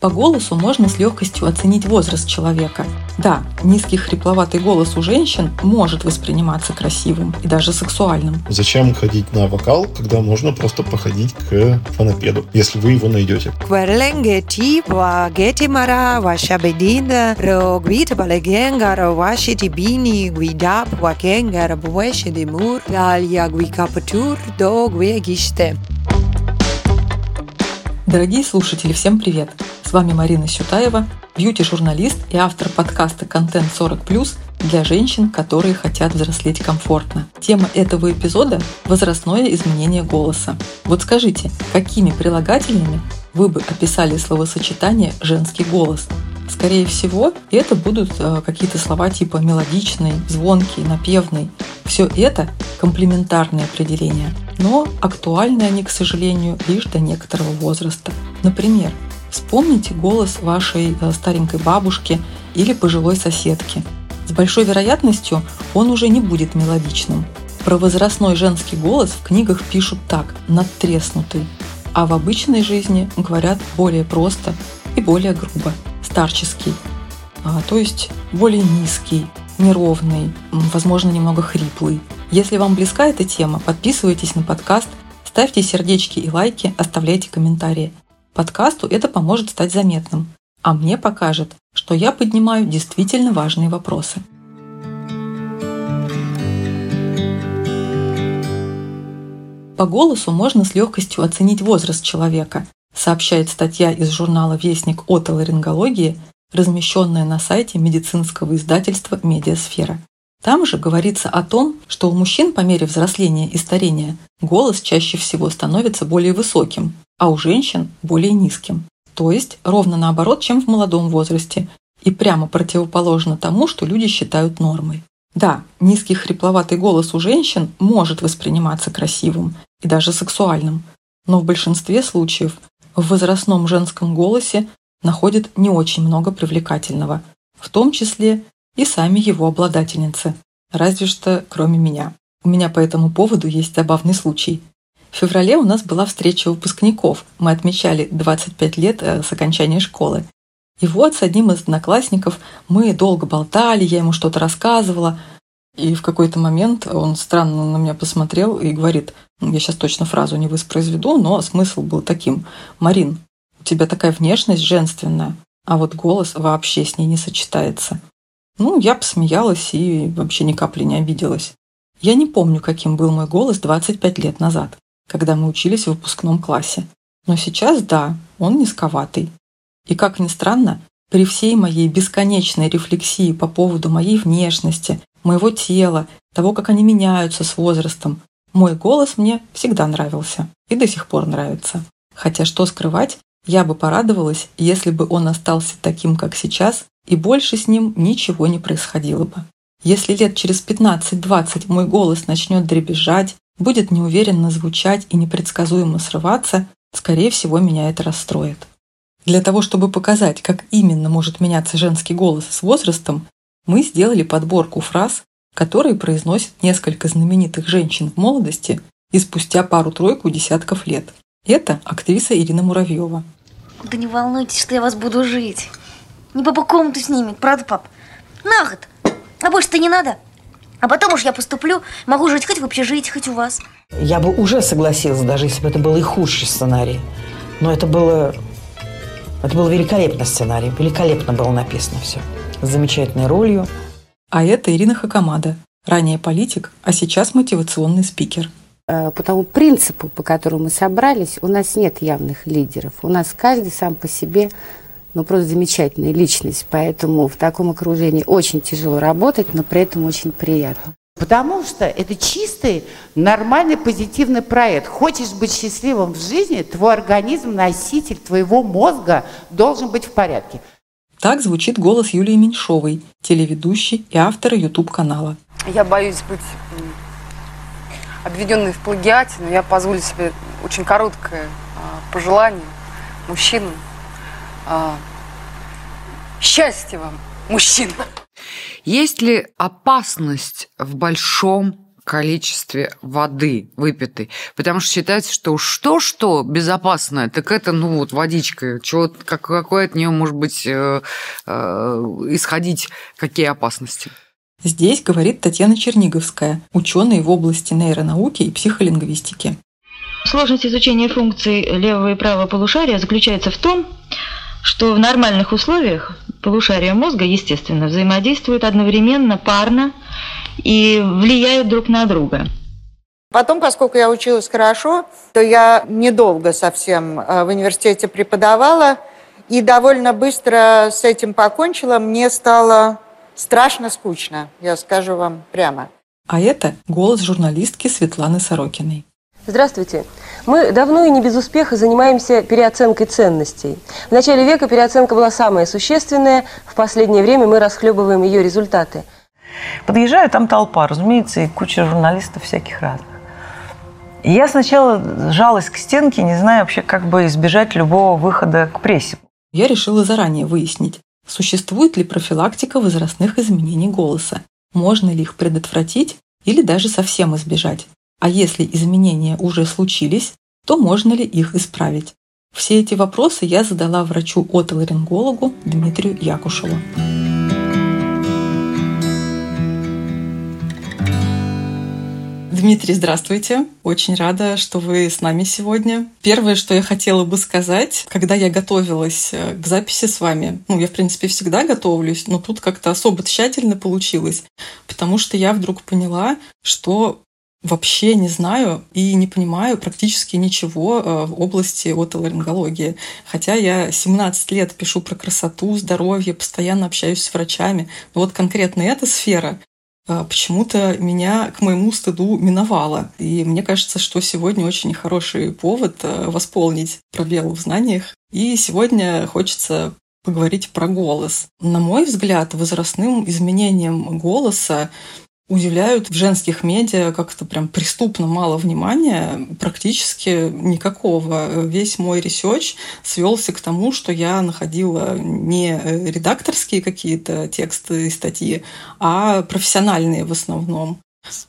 По голосу можно с легкостью оценить возраст человека. Да, низкий хрипловатый голос у женщин может восприниматься красивым и даже сексуальным. Зачем ходить на вокал, когда можно просто походить к фонопеду, если вы его найдете? Дорогие слушатели, всем привет! С вами Марина Щутаева, бьюти-журналист и автор подкаста «Контент 40 плюс» для женщин, которые хотят взрослеть комфортно. Тема этого эпизода – возрастное изменение голоса. Вот скажите, какими прилагательными вы бы описали словосочетание «женский голос»? Скорее всего, это будут какие-то слова типа «мелодичный», «звонкий», «напевный». Все это – комплиментарные определения, но актуальны они, к сожалению, лишь до некоторого возраста. Например, вспомните голос вашей старенькой бабушки или пожилой соседки. С большой вероятностью он уже не будет мелодичным. Про возрастной женский голос в книгах пишут так – надтреснутый, а в обычной жизни говорят более просто и более грубо – старческий, то есть более низкий, неровный, возможно, немного хриплый. Если вам близка эта тема, подписывайтесь на подкаст, ставьте сердечки и лайки, оставляйте комментарии. Подкасту это поможет стать заметным, а мне покажет, что я поднимаю действительно важные вопросы. По голосу можно с легкостью оценить возраст человека, сообщает статья из журнала «Вестник отоларингологии», размещенная на сайте медицинского издательства «Медиасфера». Там же говорится о том, что у мужчин по мере взросления и старения голос чаще всего становится более высоким, а у женщин более низким. То есть ровно наоборот, чем в молодом возрасте, и прямо противоположно тому, что люди считают нормой. Да, низкий хрипловатый голос у женщин может восприниматься красивым и даже сексуальным, но в большинстве случаев в возрастном женском голосе находят не очень много привлекательного, в том числе и сами его обладательницы. Разве что кроме меня. У меня по этому поводу есть забавный случай. В феврале у нас была встреча выпускников. Мы отмечали 25 лет с окончания школы. И вот с одним из одноклассников мы долго болтали, я ему что-то рассказывала. И в какой-то момент он странно на меня посмотрел и говорит, я сейчас точно фразу не воспроизведу, но смысл был таким. «Марин, у тебя такая внешность женственная, а вот голос вообще с ней не сочетается». Ну, я посмеялась и вообще ни капли не обиделась. Я не помню, каким был мой голос 25 лет назад, когда мы учились в выпускном классе. Но сейчас, да, он низковатый. И, как ни странно, при всей моей бесконечной рефлексии по поводу моей внешности, моего тела, того, как они меняются с возрастом, мой голос мне всегда нравился и до сих пор нравится. Хотя, что скрывать, я бы порадовалась, если бы он остался таким, как сейчас, и больше с ним ничего не происходило бы. Если лет через 15-20 мой голос начнет дребезжать, будет неуверенно звучать и непредсказуемо срываться, скорее всего, меня это расстроит. Для того, чтобы показать, как именно может меняться женский голос с возрастом, мы сделали подборку фраз, которые произносят несколько знаменитых женщин в молодости и спустя пару-тройку десятков лет. Это актриса Ирина Муравьева. Да не волнуйтесь, что я вас буду жить. Не папа комнату снимет, правда, пап? На год! А больше-то не надо. А потом уж я поступлю, могу жить хоть в общежитии, хоть у вас. Я бы уже согласилась, даже если бы это был и худший сценарий. Но это был великолепный сценарий. Великолепно было написано все. С замечательной ролью. А это Ирина Хакамада. Ранее политик, а сейчас мотивационный спикер. По тому принципу, по которому мы собрались, у нас нет явных лидеров. У нас каждый сам по себе... просто замечательная личность, поэтому в таком окружении очень тяжело работать, но при этом очень приятно. Потому что это чистый, нормальный, позитивный проект. Хочешь быть счастливым в жизни, твой организм, носитель твоего мозга должен быть в порядке. Так звучит голос Юлии Меньшовой, телеведущей и автора YouTube-канала. Я боюсь быть обведенной в плагиате, но я позволю себе очень короткое пожелание мужчинам. Счастья вам, мужчина! Есть ли опасность в большом количестве воды выпитой. Потому что считается, что уж что-что безопасное, так это, ну, вот водичка. Чего, какое от нее может быть исходить, какие опасности? Здесь говорит Татьяна Черниговская, ученый в области нейронауки и психолингвистики. Сложность изучения функций левого и правого полушария заключается в том, что в нормальных условиях полушария мозга, естественно, взаимодействуют одновременно, парно и влияют друг на друга. Потом, поскольку я училась хорошо, то я недолго совсем в университете преподавала и довольно быстро с этим покончила. Мне стало страшно скучно, я скажу вам прямо. А это голос журналистки Светланы Сорокиной. Здравствуйте. Мы давно и не без успеха занимаемся переоценкой ценностей. В начале века переоценка была самая существенная, в последнее время мы расхлебываем ее результаты. Подъезжаю, там толпа, разумеется, и куча журналистов всяких разных. И я сначала сжалась к стенке, не зная вообще, как бы избежать любого выхода к прессе. Я решила заранее выяснить, существует ли профилактика возрастных изменений голоса, можно ли их предотвратить или даже совсем избежать. А если изменения уже случились, то можно ли их исправить? Все эти вопросы я задала врачу-отоларингологу Дмитрию Якушеву. Дмитрий, здравствуйте. Очень рада, что вы с нами сегодня. Первое, что я хотела бы сказать, когда я готовилась к записи с вами, ну, я, в принципе, всегда готовлюсь, но тут как-то особо тщательно получилось, потому что я вдруг поняла, что вообще не знаю и не понимаю практически ничего в области отоларингологии. Хотя я 17 лет пишу про красоту, здоровье, постоянно общаюсь с врачами. Но вот конкретно эта сфера почему-то меня, к моему стыду, миновала. И мне кажется, что сегодня очень хороший повод восполнить пробел в знаниях. И сегодня хочется поговорить про голос. На мой взгляд, возрастным изменением голоса удивляют в женских медиа как-то прям преступно мало внимания, практически никакого. Весь мой ресерч свелся к тому, что я находила не редакторские какие-то тексты и статьи, а профессиональные в основном.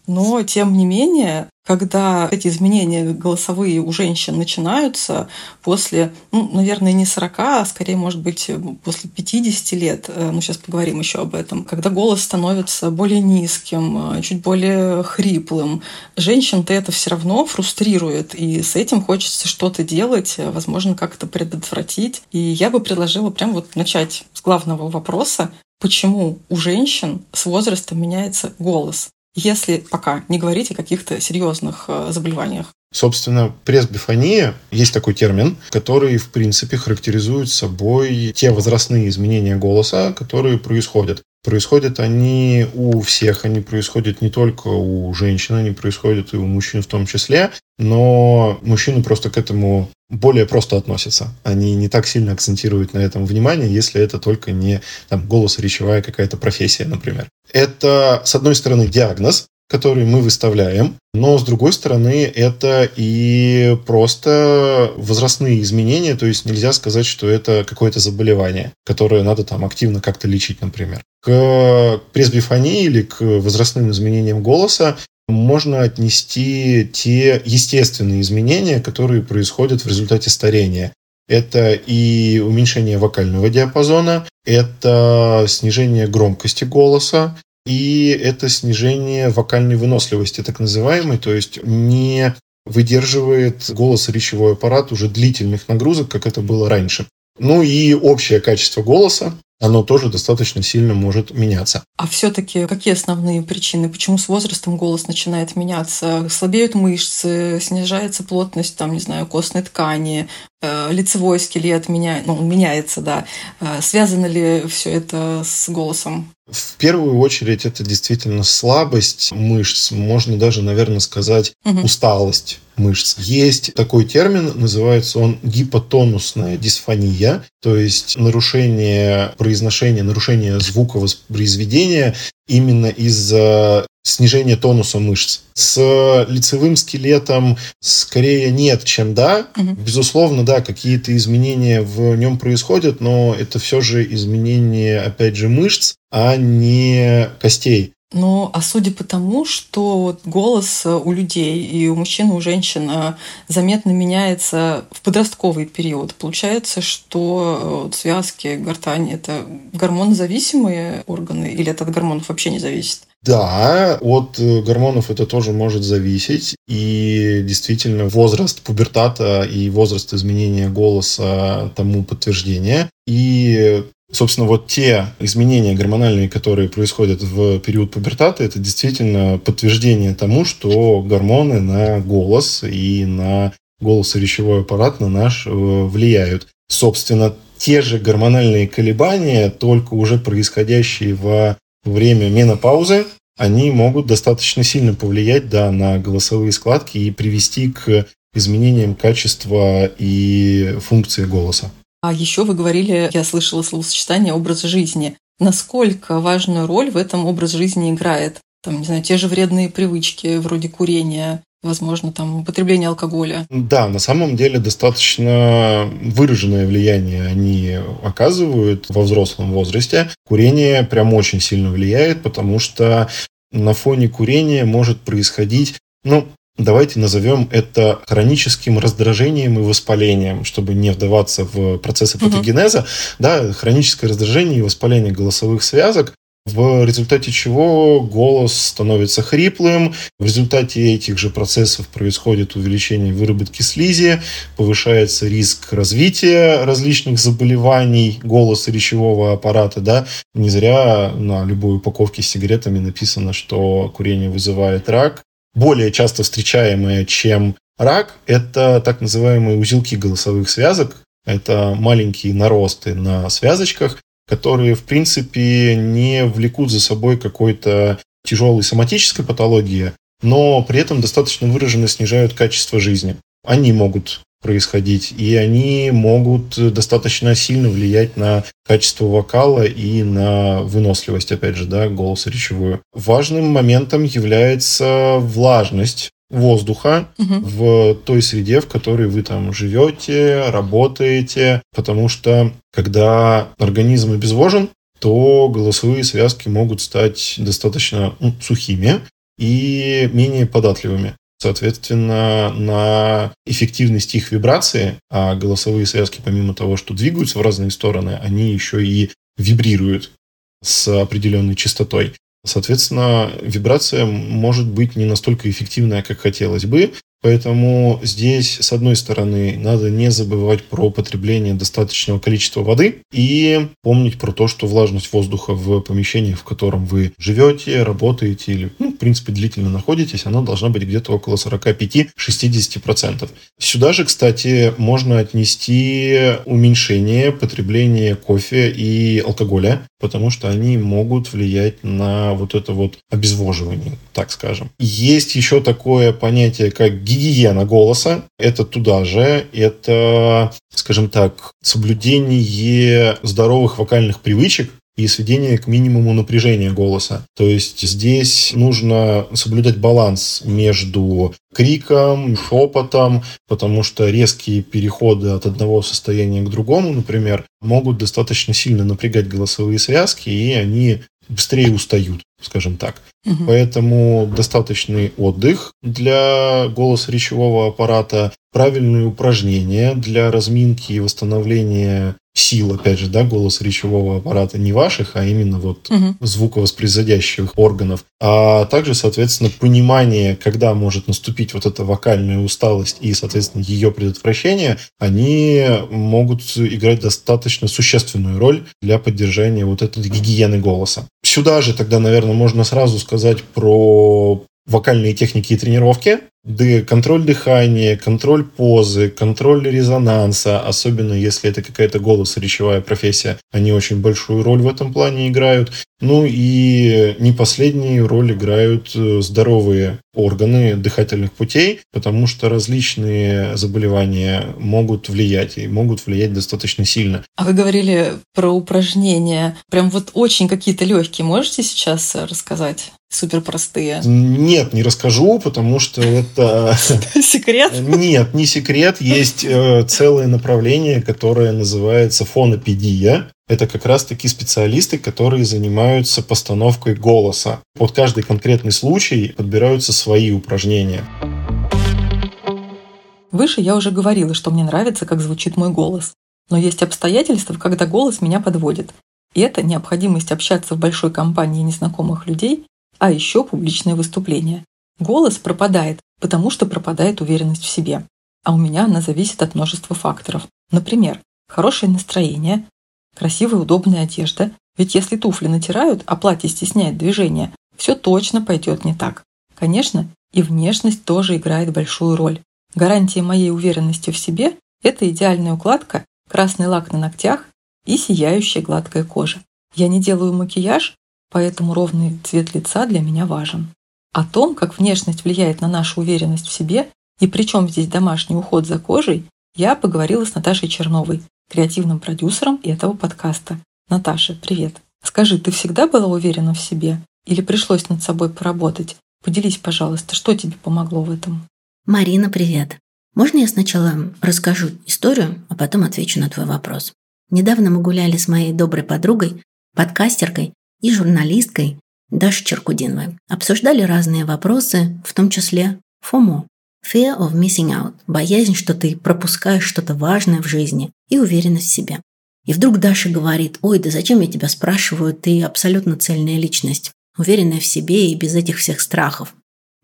Но, тем не менее, когда эти изменения голосовые у женщин начинаются после, ну, наверное, не 40, а скорее, может быть, после 50 лет, ну, сейчас поговорим еще об этом, когда голос становится более низким, чуть более хриплым, женщин-то это все равно фрустрирует, и с этим хочется что-то делать, возможно, как-то предотвратить. И я бы предложила прям вот начать с главного вопроса, почему у женщин с возрастом меняется голос, если пока не говорить о каких-то серьезных заболеваниях? Собственно, пресбифония, есть такой термин, который, в принципе, характеризует собой те возрастные изменения голоса, которые происходят. Происходят они у всех, они происходят не только у женщин, они происходят и у мужчин в том числе, но мужчины просто к этому более просто относятся. Они не так сильно акцентируют на этом внимание, если это только не голосоречевая какая-то профессия, например. Это, с одной стороны, диагноз, который мы выставляем, но, с другой стороны, это и просто возрастные изменения, то есть нельзя сказать, что это какое-то заболевание, которое надо активно как-то лечить, например. К пресбифонии или к возрастным изменениям голоса можно отнести те естественные изменения, которые происходят в результате старения. Это и уменьшение вокального диапазона, это снижение громкости голоса, и это снижение вокальной выносливости, так называемой, то есть не выдерживает голосоречевой аппарат уже длительных нагрузок, как это было раньше. Ну и общее качество голоса, оно тоже достаточно сильно может меняться. А все-таки какие основные причины? Почему с возрастом голос начинает меняться? Слабеют мышцы, снижается плотность, костной ткани, лицевой скелет меняется, да. Связано ли все это с голосом? В первую очередь это действительно слабость мышц, можно даже, наверное, сказать, усталость мышц. Есть такой термин, называется он гипотонусная дисфония, то есть нарушение произношения, нарушение звуковоспроизведения именно из-за снижения тонуса мышц. С лицевым скелетом скорее нет, чем да. Безусловно, да, какие-то изменения в нем происходят, но это все же изменения, опять же, мышц, а не костей. Ну, а судя по тому, что вот голос у людей и у мужчин, и у женщин заметно меняется в подростковый период, получается, что связки, гортань — это гормонозависимые органы или это от гормонов вообще не зависит? Да, от гормонов это тоже может зависеть, и действительно возраст пубертата и возраст изменения голоса тому подтверждение. И, собственно, вот те изменения гормональные, которые происходят в период пубертата, это действительно подтверждение тому, что гормоны на голос и на голосоречевой аппарат на наш влияют. Собственно, те же гормональные колебания, только уже происходящие во время менопаузы, они могут достаточно сильно повлиять, да, на голосовые складки и привести к изменениям качества и функции голоса. А еще вы говорили, я слышала словосочетание «образ жизни». Насколько важную роль в этом образ жизни играет? Там, не знаю, те же вредные привычки вроде курения, возможно, там употребление алкоголя. Да, на самом деле достаточно выраженное влияние они оказывают во взрослом возрасте. Курение прям очень сильно влияет, потому что на фоне курения может происходить, давайте назовем это хроническим раздражением и воспалением, чтобы не вдаваться в процессы патогенеза. Да, хроническое раздражение и воспаление голосовых связок, в результате чего голос становится хриплым. В результате этих же процессов происходит увеличение выработки слизи, повышается риск развития различных заболеваний голоса речевого аппарата. Да? Не зря на любой упаковке с сигаретами написано, что курение вызывает рак. Более часто встречаемое, чем рак, это так называемые узелки голосовых связок. Это маленькие наросты на связочках, которые, в принципе, не влекут за собой какой-то тяжелой соматической патологии, но при этом достаточно выраженно снижают качество жизни. Они могут происходить, и они могут достаточно сильно влиять на качество вокала и на выносливость, опять же, да, голоса речевую. Важным моментом является влажность воздуха в той среде, в которой вы там живете, работаете, потому что когда организм обезвожен, то голосовые связки могут стать достаточно сухими и менее податливыми. Соответственно, на эффективность их вибрации, а голосовые связки, помимо того, что двигаются в разные стороны, они еще и вибрируют с определенной частотой. Соответственно, вибрация может быть не настолько эффективная, как хотелось бы. Поэтому здесь, с одной стороны, надо не забывать про потребление достаточного количества воды и помнить про то, что влажность воздуха в помещении, в котором вы живете, работаете или, в принципе, длительно находитесь, она должна быть где-то около 45-60%. Сюда же, кстати, можно отнести уменьшение потребления кофе и алкоголя, потому что они могут влиять на вот это вот обезвоживание, так скажем. Есть еще такое понятие, как гигиена голоса, это туда же, это, скажем так, соблюдение здоровых вокальных привычек и сведение к минимуму напряжения голоса. То есть здесь нужно соблюдать баланс между криком, шепотом, потому что резкие переходы от одного состояния к другому, например, могут достаточно сильно напрягать голосовые связки, и они быстрее устают, скажем так. Поэтому достаточный отдых для голоса речевого аппарата, правильные упражнения для разминки и восстановления сил, опять же, да, голоса речевого аппарата, не ваших, а именно вот звуковоспроизводящих органов, а также, соответственно, понимание, когда может наступить вот эта вокальная усталость и, соответственно, ее предотвращение, они могут играть достаточно существенную роль для поддержания вот этой гигиены голоса. Сюда же тогда, наверное, можно сразу сказать про вокальные техники и тренировки. Контроль дыхания, контроль позы, контроль резонанса, особенно если это какая-то голосоречевая профессия, они очень большую роль в этом плане играют. Ну и не последнюю роль играют здоровые органы дыхательных путей, потому что различные заболевания могут влиять, и могут влиять достаточно сильно. А вы говорили про упражнения, прям вот очень какие-то легкие, можете сейчас рассказать? Суперпростые? Нет, не расскажу, потому что это это... Секрет? Нет, не секрет. Есть целое направление, которое называется фонопедия. Это как раз-таки специалисты, которые занимаются постановкой голоса. Под каждый конкретный случай подбираются свои упражнения. Выше я уже говорила, что мне нравится, как звучит мой голос. Но есть обстоятельства, когда голос меня подводит. И это необходимость общаться в большой компании незнакомых людей, а еще публичные выступления. Голос пропадает, потому что пропадает уверенность в себе. А у меня она зависит от множества факторов. Например, хорошее настроение, красивая удобная одежда. Ведь если туфли натирают, а платье стесняет движение, все точно пойдет не так. Конечно, и внешность тоже играет большую роль. Гарантия моей уверенности в себе – это идеальная укладка, красный лак на ногтях и сияющая гладкая кожа. Я не делаю макияж, поэтому ровный цвет лица для меня важен. О том, как внешность влияет на нашу уверенность в себе и при чем здесь домашний уход за кожей, я поговорила с Наташей Черновой, креативным продюсером этого подкаста. Наташа, привет! Скажи, ты всегда была уверена в себе или пришлось над собой поработать? Поделись, пожалуйста, что тебе помогло в этом? Марина, привет! Можно я сначала расскажу историю, а потом отвечу на твой вопрос? Недавно мы гуляли с моей доброй подругой, подкастеркой и журналисткой Дашей Черкудиновой. Обсуждали разные вопросы, в том числе FOMO – Fear of Missing Out – боязнь, что ты пропускаешь что-то важное в жизни, и уверенность в себе. И вдруг Даша говорит: «Ой, да зачем я тебя спрашиваю, ты абсолютно цельная личность, уверенная в себе и без этих всех страхов».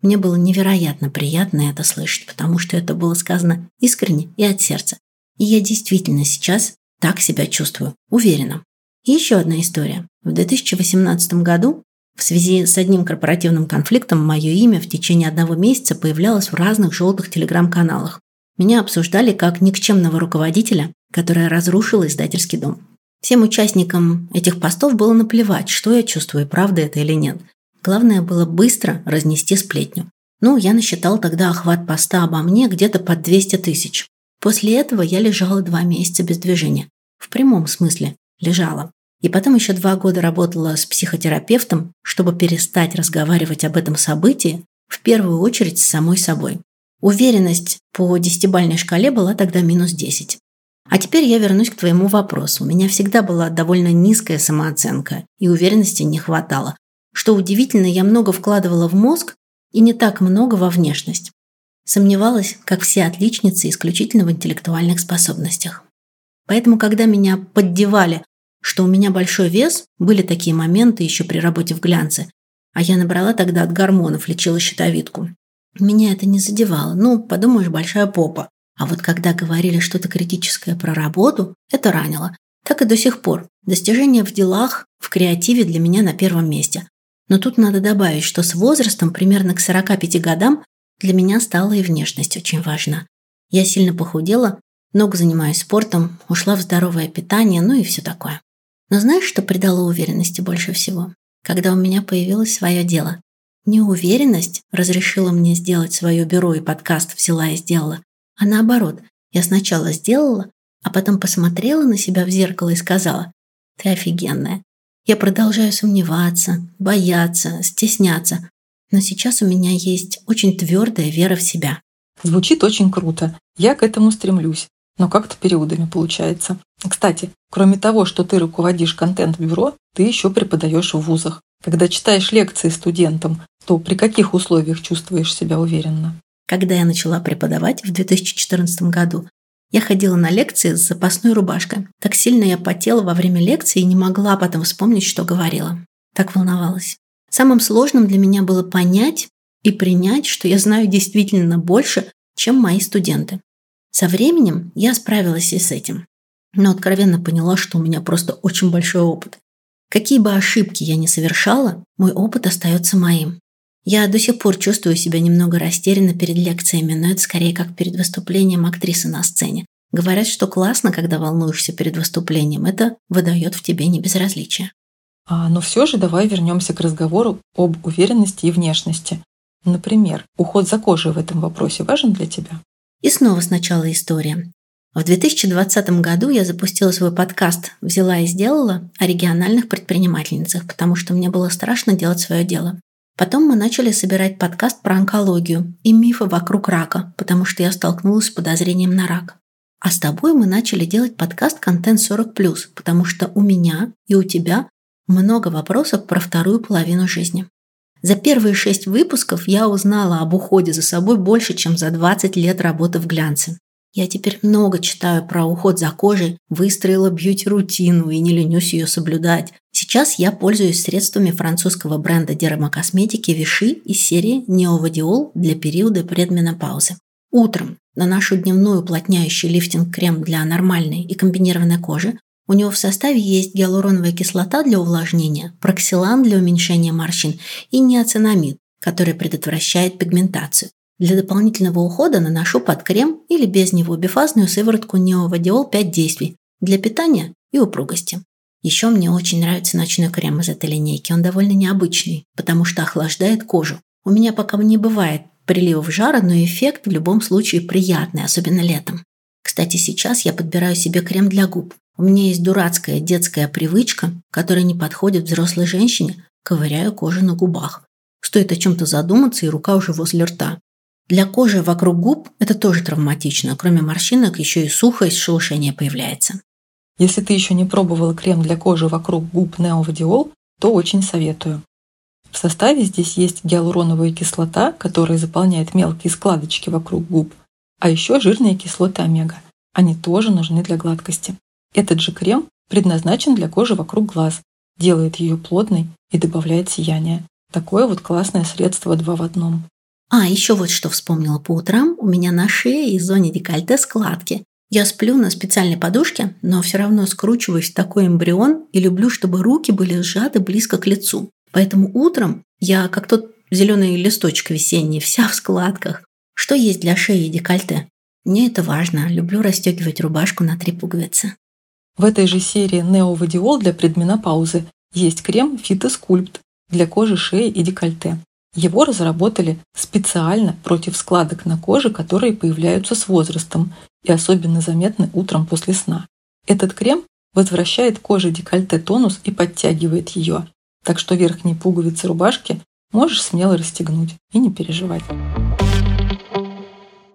Мне было невероятно приятно это слышать, потому что это было сказано искренне и от сердца. И я действительно сейчас так себя чувствую, уверенно. И еще одна история. В 2018 году в связи с одним корпоративным конфликтом мое имя в течение 1 месяца появлялось в разных желтых телеграм-каналах. Меня обсуждали как никчемного руководителя, который разрушил издательский дом. Всем участникам этих постов было наплевать, что я чувствую, правда это или нет. Главное было быстро разнести сплетню. Ну, я насчитал тогда охват поста обо мне где-то под 200 000. После этого я лежала 2 месяца без движения. В прямом смысле лежала. И потом еще 2 года работала с психотерапевтом, чтобы перестать разговаривать об этом событии, в первую очередь с самой собой. Уверенность по 10-бальной шкале была тогда -10. А теперь я вернусь к твоему вопросу. У меня всегда была довольно низкая самооценка, и уверенности не хватало. Что удивительно, я много вкладывала в мозг и не так много во внешность. Сомневалась, как все отличницы, исключительно в интеллектуальных способностях. Поэтому, когда меня поддевали, что у меня большой вес, были такие моменты еще при работе в глянце, а я набрала тогда от гормонов, лечила щитовидку. Меня это не задевало. Ну, подумаешь, большая попа. А вот когда говорили что-то критическое про работу, это ранило. Так и до сих пор. Достижения в делах, в креативе для меня на 1 месте. Но тут надо добавить, что с возрастом, примерно к 45 годам, для меня стала и внешность очень важна. Я сильно похудела, много занимаюсь спортом, ушла в здоровое питание, ну и все такое. Но знаешь, что придало уверенности больше всего? Когда у меня появилось свое дело. Неуверенность разрешила мне сделать свое бюро и подкаст «Взяла и сделала», а наоборот, я сначала сделала, а потом посмотрела на себя в зеркало и сказала: «Ты офигенная». Я продолжаю сомневаться, бояться, стесняться. Но сейчас у меня есть очень твердая вера в себя. Звучит очень круто. Я к этому стремлюсь. Но как-то периодами получается. Кстати, кроме того, что ты руководишь контент-бюро, ты еще преподаешь в вузах. Когда читаешь лекции студентам, то при каких условиях чувствуешь себя уверенно? Когда я начала преподавать в 2014 году, я ходила на лекции с запасной рубашкой. Так сильно я потела во время лекции и не могла потом вспомнить, что говорила. Так волновалась. Самым сложным для меня было понять и принять, что я знаю действительно больше, чем мои студенты. Со временем я справилась и с этим. Но откровенно поняла, что у меня просто очень большой опыт. Какие бы ошибки я ни совершала, мой опыт остается моим. Я до сих пор чувствую себя немного растерянно перед лекциями, но это скорее как перед выступлением актрисы на сцене. Говорят, что классно, когда волнуешься перед выступлением. Это выдает в тебе небезразличие. Но все же давай вернемся к разговору об уверенности и внешности. Например, уход за кожей в этом вопросе важен для тебя? И снова сначала история. В 2020 году я запустила свой подкаст «Взяла и сделала» о региональных предпринимательницах, потому что мне было страшно делать свое дело. Потом мы начали собирать подкаст про онкологию и мифы вокруг рака, потому что я столкнулась с подозрением на рак. А с тобой мы начали делать подкаст «Контент 40 плюс», потому что у меня и у тебя много вопросов про вторую половину жизни. За первые 6 выпусков я узнала об уходе за собой больше, чем за 20 лет работы в глянце. Я теперь много читаю про уход за кожей, выстроила бьюти-рутину и не ленюсь ее соблюдать. Сейчас я пользуюсь средствами французского бренда дермокосметики Vichy из серии Neovadiol для периода предменопаузы. Утром наношу дневной уплотняющий лифтинг-крем для нормальной и комбинированной кожи. У него в составе есть гиалуроновая кислота для увлажнения, проксилан для уменьшения морщин и неоцинамид, который предотвращает пигментацию. Для дополнительного ухода наношу под крем или без него бифазную сыворотку Neovadiol 5 действий для питания и упругости. Еще мне очень нравится ночной крем из этой линейки. Он довольно необычный, потому что охлаждает кожу. У меня пока не бывает приливов жара, но эффект в любом случае приятный, особенно летом. Кстати, сейчас я подбираю себе крем для губ. У меня есть дурацкая детская привычка, которая не подходит взрослой женщине, ковыряю кожу на губах. Стоит о чем-то задуматься, и рука уже возле рта. Для кожи вокруг губ это тоже травматично. Кроме морщинок, еще и сухость, шелушение появляется. Если ты еще не пробовала крем для кожи вокруг губ Neovadiol, то очень советую. В составе здесь есть гиалуроновая кислота, которая заполняет мелкие складочки вокруг губ, а еще жирные кислоты омега. Они тоже нужны для гладкости. Этот же крем предназначен для кожи вокруг глаз, делает ее плотной и добавляет сияние. Такое вот классное средство 2 в 1. А, еще вот что вспомнила по утрам. У меня на шее и зоне декольте складки. Я сплю на специальной подушке, но все равно скручиваюсь в такой эмбрион и люблю, чтобы руки были сжаты близко к лицу. Поэтому утром я, как тот зеленый листочек весенний, вся в складках. Что есть для шеи и декольте? Мне это важно. Люблю расстегивать рубашку на 3 пуговицы. В этой же серии Neovadiol для предменопаузы есть крем Фитоскульпт для кожи, шеи и декольте. Его разработали специально против складок на коже, которые появляются с возрастом и особенно заметны утром после сна. Этот крем возвращает коже декольте тонус и подтягивает ее, так что верхние пуговицы рубашки можешь смело расстегнуть и не переживать.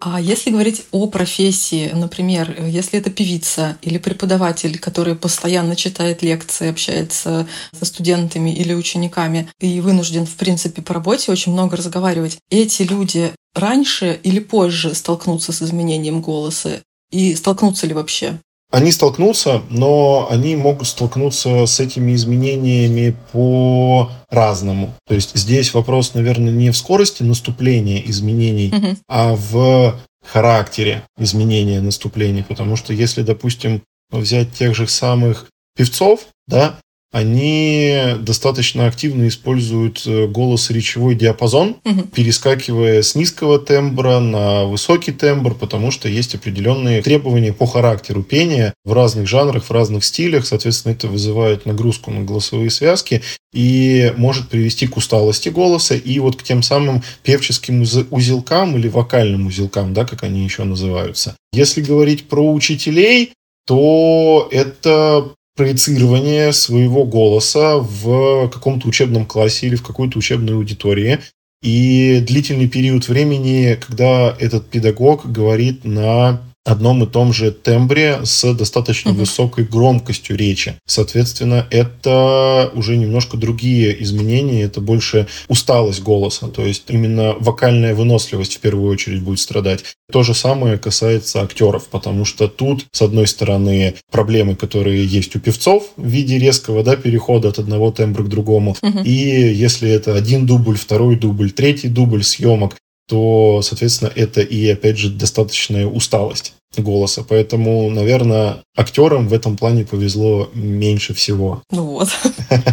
А если говорить о профессии, например, если это певица или преподаватель, который постоянно читает лекции, общается со студентами или учениками и вынужден, в принципе, по работе очень много разговаривать, эти люди раньше или позже столкнутся с изменением голоса? И столкнутся ли вообще? Они столкнутся, но они могут столкнуться с этими изменениями по-разному. То есть здесь вопрос, наверное, не в скорости наступления изменений, а в характере изменения наступления. Потому что если, допустим, взять тех же самых певцов, да, они достаточно активно используют голос-речевой диапазон, перескакивая с низкого тембра на высокий тембр, потому что есть определенные требования по характеру пения в разных жанрах, в разных стилях. Соответственно, это вызывает нагрузку на голосовые связки и может привести к усталости голоса и вот к тем самым певческим узелкам или вокальным узелкам, да, как они еще называются. Если говорить про учителей, то это проецирование своего голоса в каком-то учебном классе или в какой-то учебной аудитории. И длительный период времени, когда этот педагог говорит на одном и том же тембре с достаточно высокой громкостью речи. Соответственно, это уже немножко другие изменения, это больше усталость голоса, то есть именно вокальная выносливость в первую очередь будет страдать. То же самое касается актеров, потому что тут, с одной стороны, проблемы, которые есть у певцов в виде резкого, да, перехода от одного тембра к другому, и если это один дубль, второй дубль, третий дубль съемок, то, соответственно, это и, опять же, достаточная усталость голоса. Поэтому, наверное, актерам в этом плане повезло меньше всего. Ну вот. А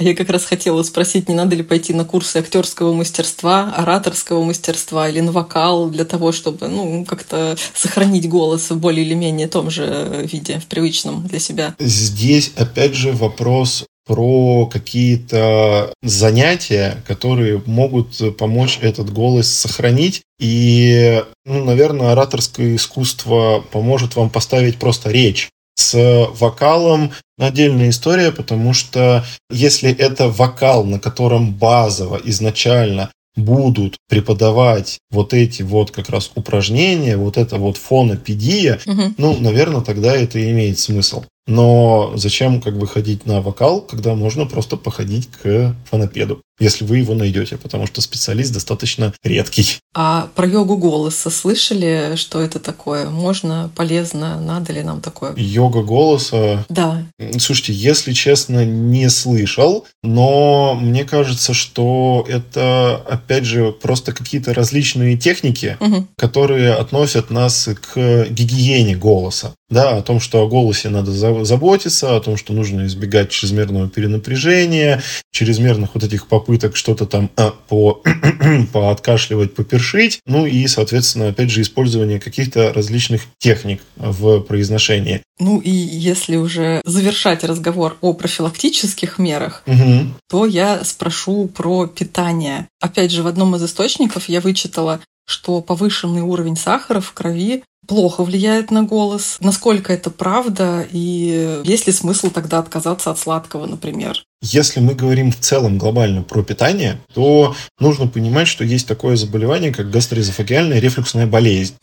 я как раз хотела спросить, не надо ли пойти на курсы актерского мастерства, ораторского мастерства или на вокал для того, чтобы, ну, как-то сохранить голос в более или менее том же виде, в привычном для себя. Здесь, опять же, вопрос про какие-то занятия, которые могут помочь этот голос сохранить. И, наверное, ораторское искусство поможет вам поставить просто речь. С вокалом отдельная история, потому что если это вокал, на котором базово изначально будут преподавать вот эти вот как раз упражнения, вот это вот фонопедия, ну, наверное, тогда это имеет смысл. Но зачем как бы ходить на вокал, когда можно просто походить к фонопеду, если вы его найдете, потому что специалист достаточно редкий. А про йогу голоса слышали, что это такое? Можно, полезно, надо ли нам такое? Йога голоса? Да. Слушайте, если честно, не слышал, но мне кажется, что это, опять же, просто какие-то различные техники, которые относят нас к гигиене голоса. Да, о том, что о голосе надо заботиться, о том, что нужно избегать чрезмерного перенапряжения, чрезмерных вот этих попыток что-то там пооткашливать, попершить, ну и, соответственно, опять же, использование каких-то различных техник в произношении. Ну и если уже завершать разговор о профилактических мерах, то я спрошу про питание. Опять же, в одном из источников я вычитала, что повышенный уровень сахара в крови плохо влияет на голос. Насколько это правда? И есть ли смысл тогда отказаться от сладкого, например? Если мы говорим в целом глобально про питание, то нужно понимать, что есть такое заболевание, как гастроэзофагеальная рефлюксная болезнь.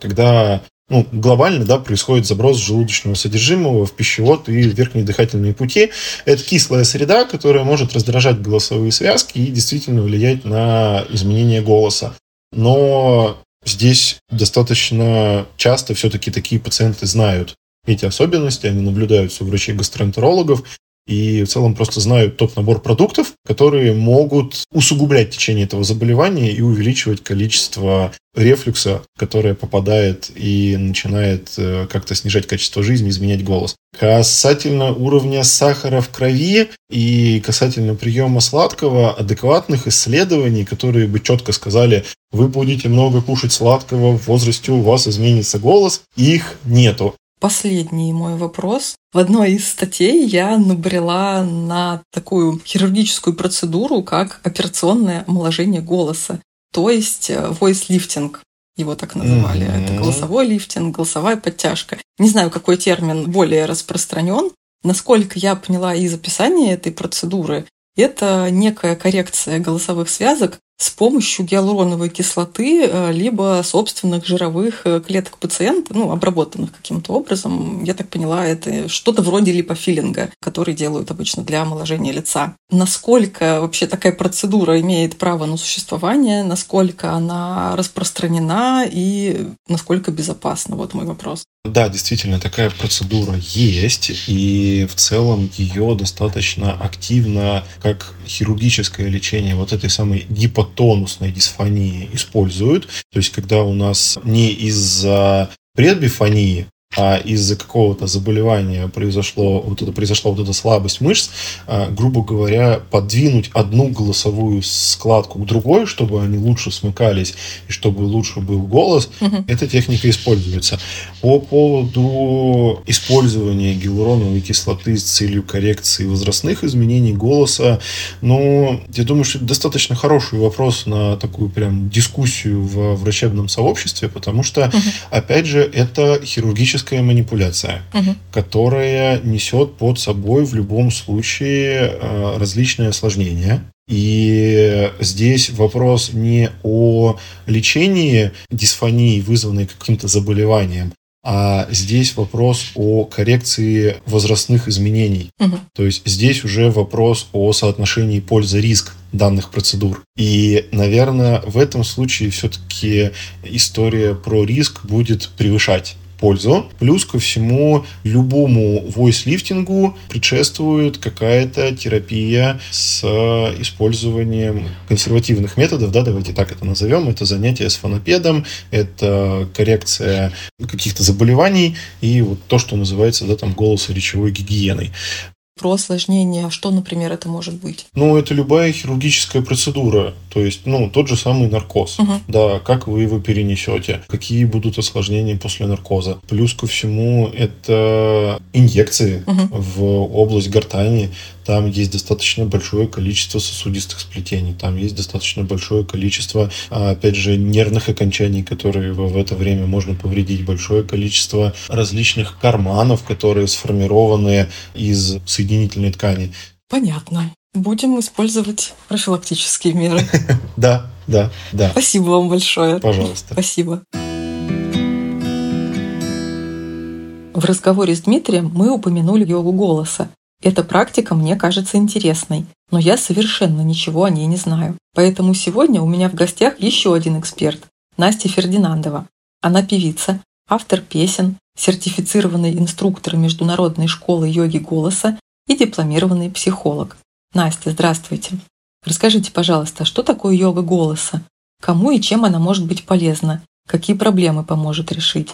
Когда глобально, да, происходит заброс желудочного содержимого в пищевод и верхние дыхательные пути. Это кислая среда, которая может раздражать голосовые связки и действительно влиять на изменение голоса. Но здесь достаточно часто все-таки такие пациенты знают эти особенности, они наблюдаются у врачей-гастроэнтерологов и в целом просто знают тот набор продуктов, которые могут усугублять течение этого заболевания и увеличивать количество рефлюкса, которое попадает и начинает как-то снижать качество жизни, изменять голос. Касательно уровня сахара в крови и касательно приема сладкого, адекватных исследований, которые бы четко сказали, вы будете много кушать сладкого, в возрасте у вас изменится голос, их нету. Последний мой вопрос. В одной из статей я набрела на такую хирургическую процедуру, как операционное омоложение голоса, то есть войс-лифтинг. Его так называли. Это голосовой лифтинг, голосовая подтяжка. Не знаю, какой термин более распространен. Насколько я поняла из описания этой процедуры, это некая коррекция голосовых связок с помощью гиалуроновой кислоты либо собственных жировых клеток пациента, ну, обработанных каким-то образом. Я так поняла, это что-то вроде липофиллинга, который делают обычно для омоложения лица. Насколько вообще такая процедура имеет право на существование, насколько она распространена и насколько безопасна? Вот мой вопрос. Да, действительно, такая процедура есть, и в целом ее достаточно активно как хирургическое лечение вот этой самой гипотонусной дисфонии используют. То есть, когда у нас не из-за пресбифонии, а из-за какого-то заболевания произошла слабость мышц, грубо говоря, подвинуть одну голосовую складку к другой, чтобы они лучше смыкались и чтобы лучше был голос, эта техника используется. По поводу использования гиалуроновой кислоты с целью коррекции возрастных изменений голоса, я думаю, что это достаточно хороший вопрос на такую прям дискуссию в врачебном сообществе, потому что, опять же, это хирургическое манипуляция, которая несет под собой в любом случае различные осложнения. И здесь вопрос не о лечении дисфонии, вызванной каким-то заболеванием, а здесь вопрос о коррекции возрастных изменений. То есть здесь уже вопрос о соотношении польза-риск данных процедур. И, наверное, в этом случае все-таки история про риск будет превышать пользу. Плюс ко всему, любому войс-лифтингу предшествует какая-то терапия с использованием консервативных методов, да, давайте так это назовем, это занятие с фонопедом, это коррекция каких-то заболеваний и вот то, что называется, да, там, голосоречевой гигиеной. про осложнение, что, например, это может быть? Ну, это любая хирургическая процедура, то есть, тот же самый наркоз. Угу. Да, как вы его перенесете, какие будут осложнения после наркоза. Плюс ко всему, это инъекции в область гортани. Там есть достаточно большое количество сосудистых сплетений, там есть достаточно большое количество, опять же, нервных окончаний, которые в это время можно повредить, большое количество различных карманов, которые сформированы из соединительной ткани. Понятно. Будем использовать профилактические меры. Да. Спасибо вам большое. Пожалуйста. Спасибо. В разговоре с Дмитрием мы упомянули йогу голоса. Эта практика мне кажется интересной, но я совершенно ничего о ней не знаю. Поэтому сегодня у меня в гостях еще один эксперт – Настя Фердинандова. Она певица, автор песен, сертифицированный инструктор Международной школы йоги голоса и дипломированный психолог. Настя, здравствуйте. Расскажите, пожалуйста, что такое йога голоса? Кому и чем она может быть полезна? Какие проблемы поможет решить?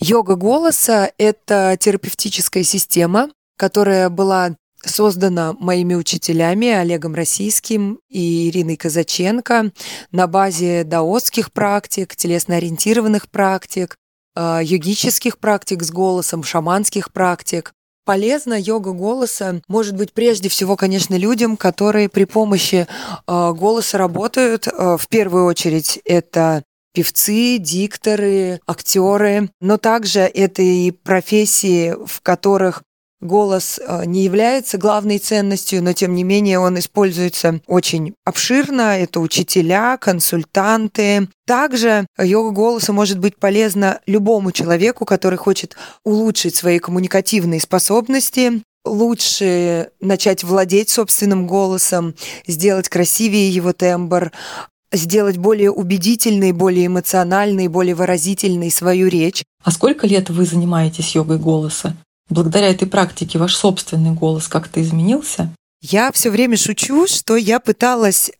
Йога голоса – это терапевтическая система, которая была создана моими учителями Олегом Российским и Ириной Казаченко на базе даосских практик, телесно-ориентированных практик, йогических практик с голосом, шаманских практик. Полезна йога голоса может быть прежде всего, конечно, людям, которые при помощи голоса работают. В первую очередь это певцы, дикторы, актеры, но также это и профессии, в которых голос не является главной ценностью, но тем не менее он используется очень обширно. Это учителя, консультанты. Также йога голоса может быть полезна любому человеку, который хочет улучшить свои коммуникативные способности, лучше начать владеть собственным голосом, сделать красивее его тембр, сделать более убедительной, более эмоциональной, более выразительной свою речь. А сколько лет вы занимаетесь йогой голоса? Благодаря этой практике ваш собственный голос как-то изменился? Я все время шучу, что я пыталась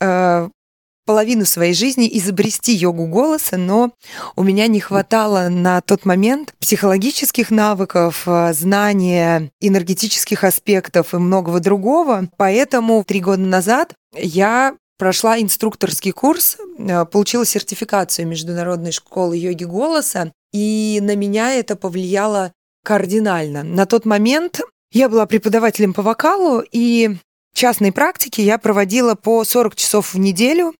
половину своей жизни изобрести йогу голоса, но у меня не хватало на тот момент психологических навыков, знания, энергетических аспектов и многого другого. Поэтому 3 года назад я прошла инструкторский курс, получила сертификацию Международной школы йоги голоса, и на меня это повлияло кардинально. На тот момент я была преподавателем по вокалу, и частные практики я проводила по 40 часов в неделю.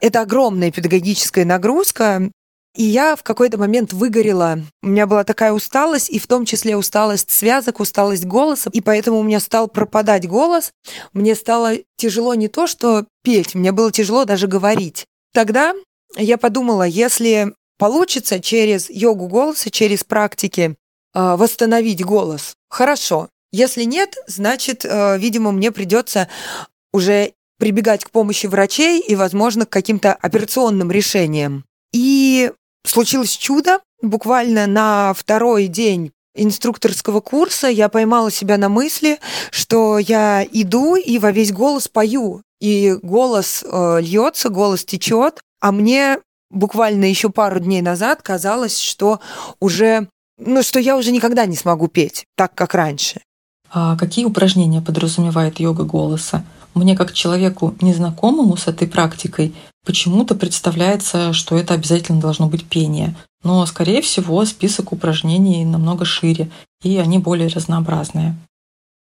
Это огромная педагогическая нагрузка, и я в какой-то момент выгорела. У меня была такая усталость, и в том числе усталость связок, усталость голоса, и поэтому у меня стал пропадать голос. Мне стало тяжело не то, что петь, мне было тяжело даже говорить. Тогда я подумала, если получится через йогу голоса, через практики восстановить голос. Хорошо. Если нет, значит, видимо, мне придется уже прибегать к помощи врачей и, возможно, к каким-то операционным решениям. И случилось чудо. Буквально на 2-й день инструкторского курса я поймала себя на мысли, что я иду и во весь голос пою. И голос льется, голос течет. А мне буквально еще пару дней назад казалось, что уже что я уже никогда не смогу петь так, как раньше. А какие упражнения подразумевает йога голоса? Мне, как человеку, незнакомому с этой практикой, почему-то представляется, что это обязательно должно быть пение. Но, скорее всего, список упражнений намного шире, и они более разнообразные.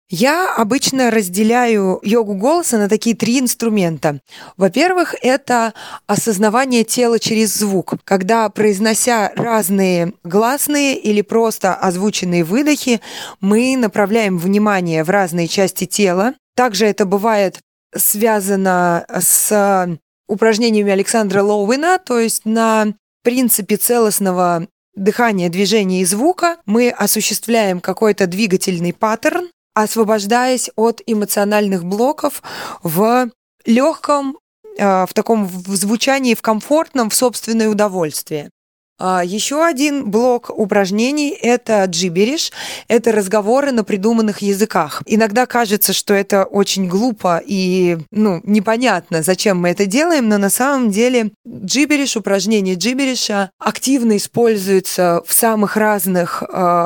Я обычно разделяю йогу голоса на такие 3 инструмента. Во-первых, это осознавание тела через звук, когда, произнося разные гласные или просто озвученные выдохи, мы направляем внимание в разные части тела. Также это бывает связано с упражнениями Александра Лоуэна, то есть на принципе целостного дыхания, движения и звука мы осуществляем какой-то двигательный паттерн, освобождаясь от эмоциональных блоков в легком, в таком звучании, в комфортном, в собственное удовольствие. Еще один блок упражнений – это джибериш, это разговоры на придуманных языках. Иногда кажется, что это очень глупо и непонятно, зачем мы это делаем, но на самом деле джибериш, упражнение джибериша активно используется в самых разных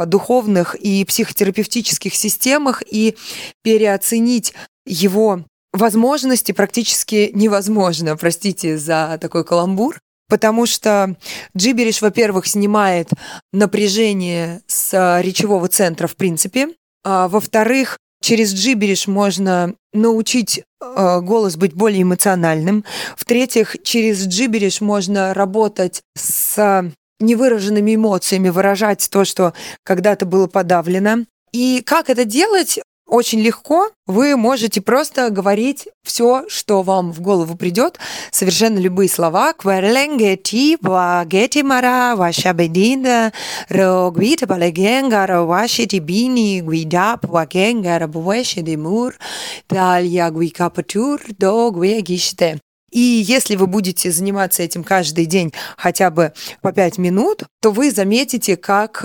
духовных и психотерапевтических системах, и переоценить его возможности практически невозможно, простите за такой каламбур, потому что джибериш, во-первых, снимает напряжение с речевого центра в принципе, а во-вторых, через джибериш можно научить голос быть более эмоциональным, в-третьих, через джибериш можно работать с невыраженными эмоциями, выражать то, что когда-то было подавлено. И как это делать? Очень легко. Вы можете просто говорить все, что вам в голову придет, совершенно любые слова. И если вы будете заниматься этим каждый день хотя бы по 5 минут, то вы заметите, как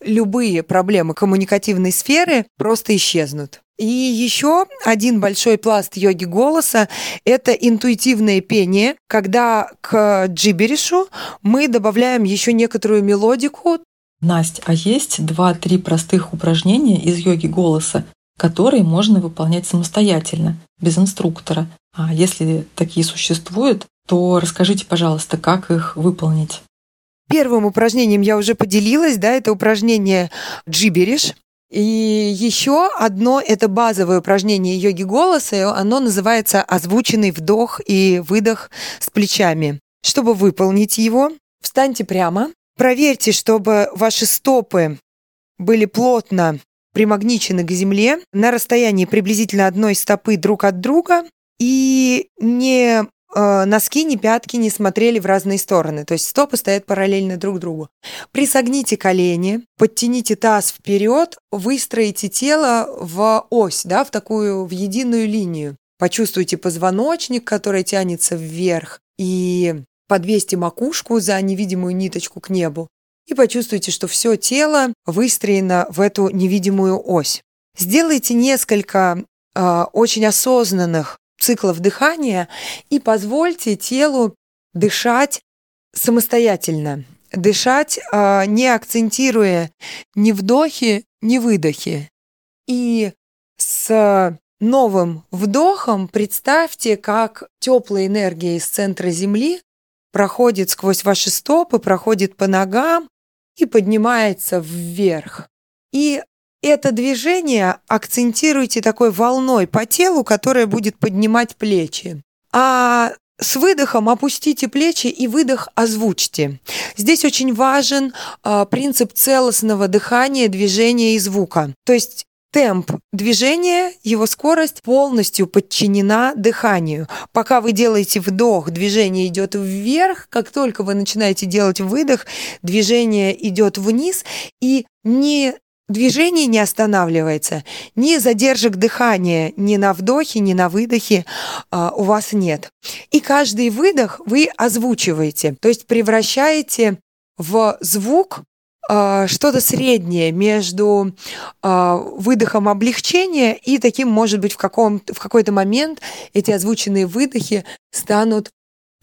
любые проблемы коммуникативной сферы просто исчезнут. И еще один большой пласт йоги голоса – это интуитивное пение, когда к джиберишу мы добавляем еще некоторую мелодику. Настя, а есть 2-3 простых упражнения из йоги голоса, которые можно выполнять самостоятельно, без инструктора? А если такие существуют, то расскажите, пожалуйста, как их выполнить. Первым упражнением я уже поделилась, это упражнение джибериш. И еще одно — это базовое упражнение йоги голоса, оно называется озвученный вдох и выдох с плечами. Чтобы выполнить его, встаньте прямо, проверьте, чтобы ваши стопы были плотно примагничены к земле на расстоянии приблизительно одной стопы друг от друга. И ни носки, ни пятки не смотрели в разные стороны. То есть стопы стоят параллельно друг другу. Присогните колени, подтяните таз вперед, выстроите тело в ось, в такую, в единую линию. Почувствуйте позвоночник, который тянется вверх, и подвесьте макушку за невидимую ниточку к небу. И почувствуйте, что все тело выстроено в эту невидимую ось. Сделайте несколько очень осознанных циклов дыхания и позвольте телу дышать самостоятельно, дышать, не акцентируя ни вдохи, ни выдохи. И с новым вдохом представьте, как теплая энергия из центра Земли проходит сквозь ваши стопы, проходит по ногам и поднимается вверх. И это движение акцентируйте такой волной по телу, которая будет поднимать плечи. А с выдохом опустите плечи и выдох озвучьте. Здесь очень важен принцип целостного дыхания, движения и звука. То есть темп движения, его скорость полностью подчинена дыханию. Пока вы делаете вдох, движение идет вверх. Как только вы начинаете делать выдох, движение идет вниз, и движение не останавливается, ни задержек дыхания ни на вдохе, ни на выдохе у вас нет. И каждый выдох вы озвучиваете, то есть превращаете в звук что-то среднее между выдохом облегчения и таким, может быть, в какой-то момент эти озвученные выдохи станут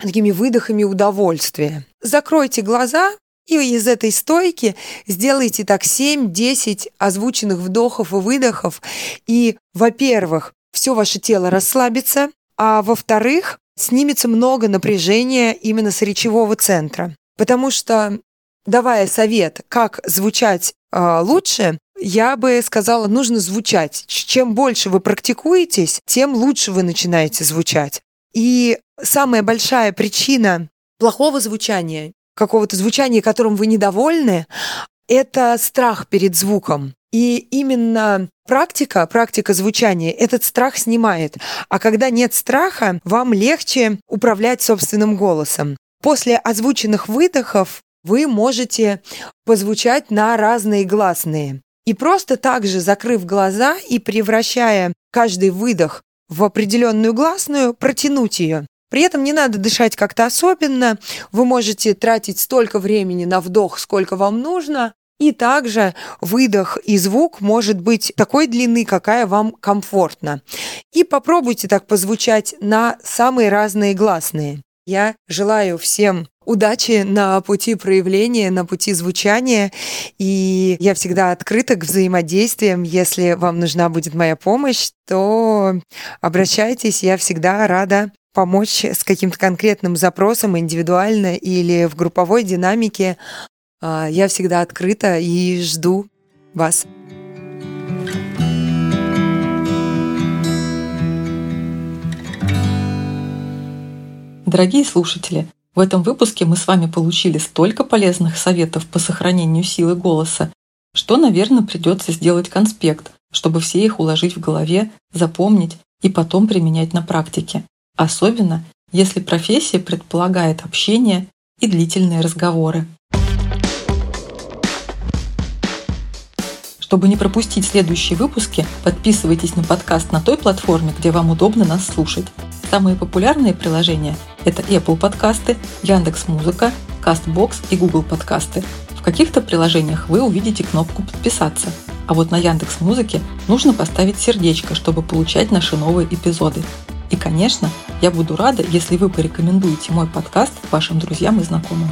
такими выдохами удовольствия. Закройте глаза. И из этой стойки сделайте так 7-10 озвученных вдохов и выдохов. И, во-первых, все ваше тело расслабится, а во-вторых, снимется много напряжения именно с речевого центра. Потому что, давая совет, как звучать лучше, я бы сказала, нужно звучать. Чем больше вы практикуетесь, тем лучше вы начинаете звучать. И самая большая причина плохого звучания, какого-то звучания, которым вы недовольны, это страх перед звуком. И именно практика звучания этот страх снимает. А когда нет страха, вам легче управлять собственным голосом. После озвученных выдохов вы можете позвучать на разные гласные. И просто так же, закрыв глаза и превращая каждый выдох в определенную гласную, протянуть ее. При этом не надо дышать как-то особенно. Вы можете тратить столько времени на вдох, сколько вам нужно. И также выдох и звук может быть такой длины, какая вам комфортна. И попробуйте так позвучать на самые разные гласные. Я желаю всем удачи на пути проявления, на пути звучания. И я всегда открыта к взаимодействиям. Если вам нужна будет моя помощь, то обращайтесь. Я всегда рада помочь с каким-то конкретным запросом, индивидуально или в групповой динамике. Я всегда открыта и жду вас. Дорогие слушатели, в этом выпуске мы с вами получили столько полезных советов по сохранению силы голоса, что, наверное, придется сделать конспект, чтобы все их уложить в голове, запомнить и потом применять на практике. Особенно, если профессия предполагает общение и длительные разговоры. Чтобы не пропустить следующие выпуски, подписывайтесь на подкаст на той платформе, где вам удобно нас слушать. Самые популярные приложения – это Apple подкасты, Яндекс.Музыка, Castbox и Google подкасты. В каких-то приложениях вы увидите кнопку «Подписаться», а вот на Яндекс.Музыке нужно поставить сердечко, чтобы получать наши новые эпизоды. И, конечно, я буду рада, если вы порекомендуете мой подкаст вашим друзьям и знакомым.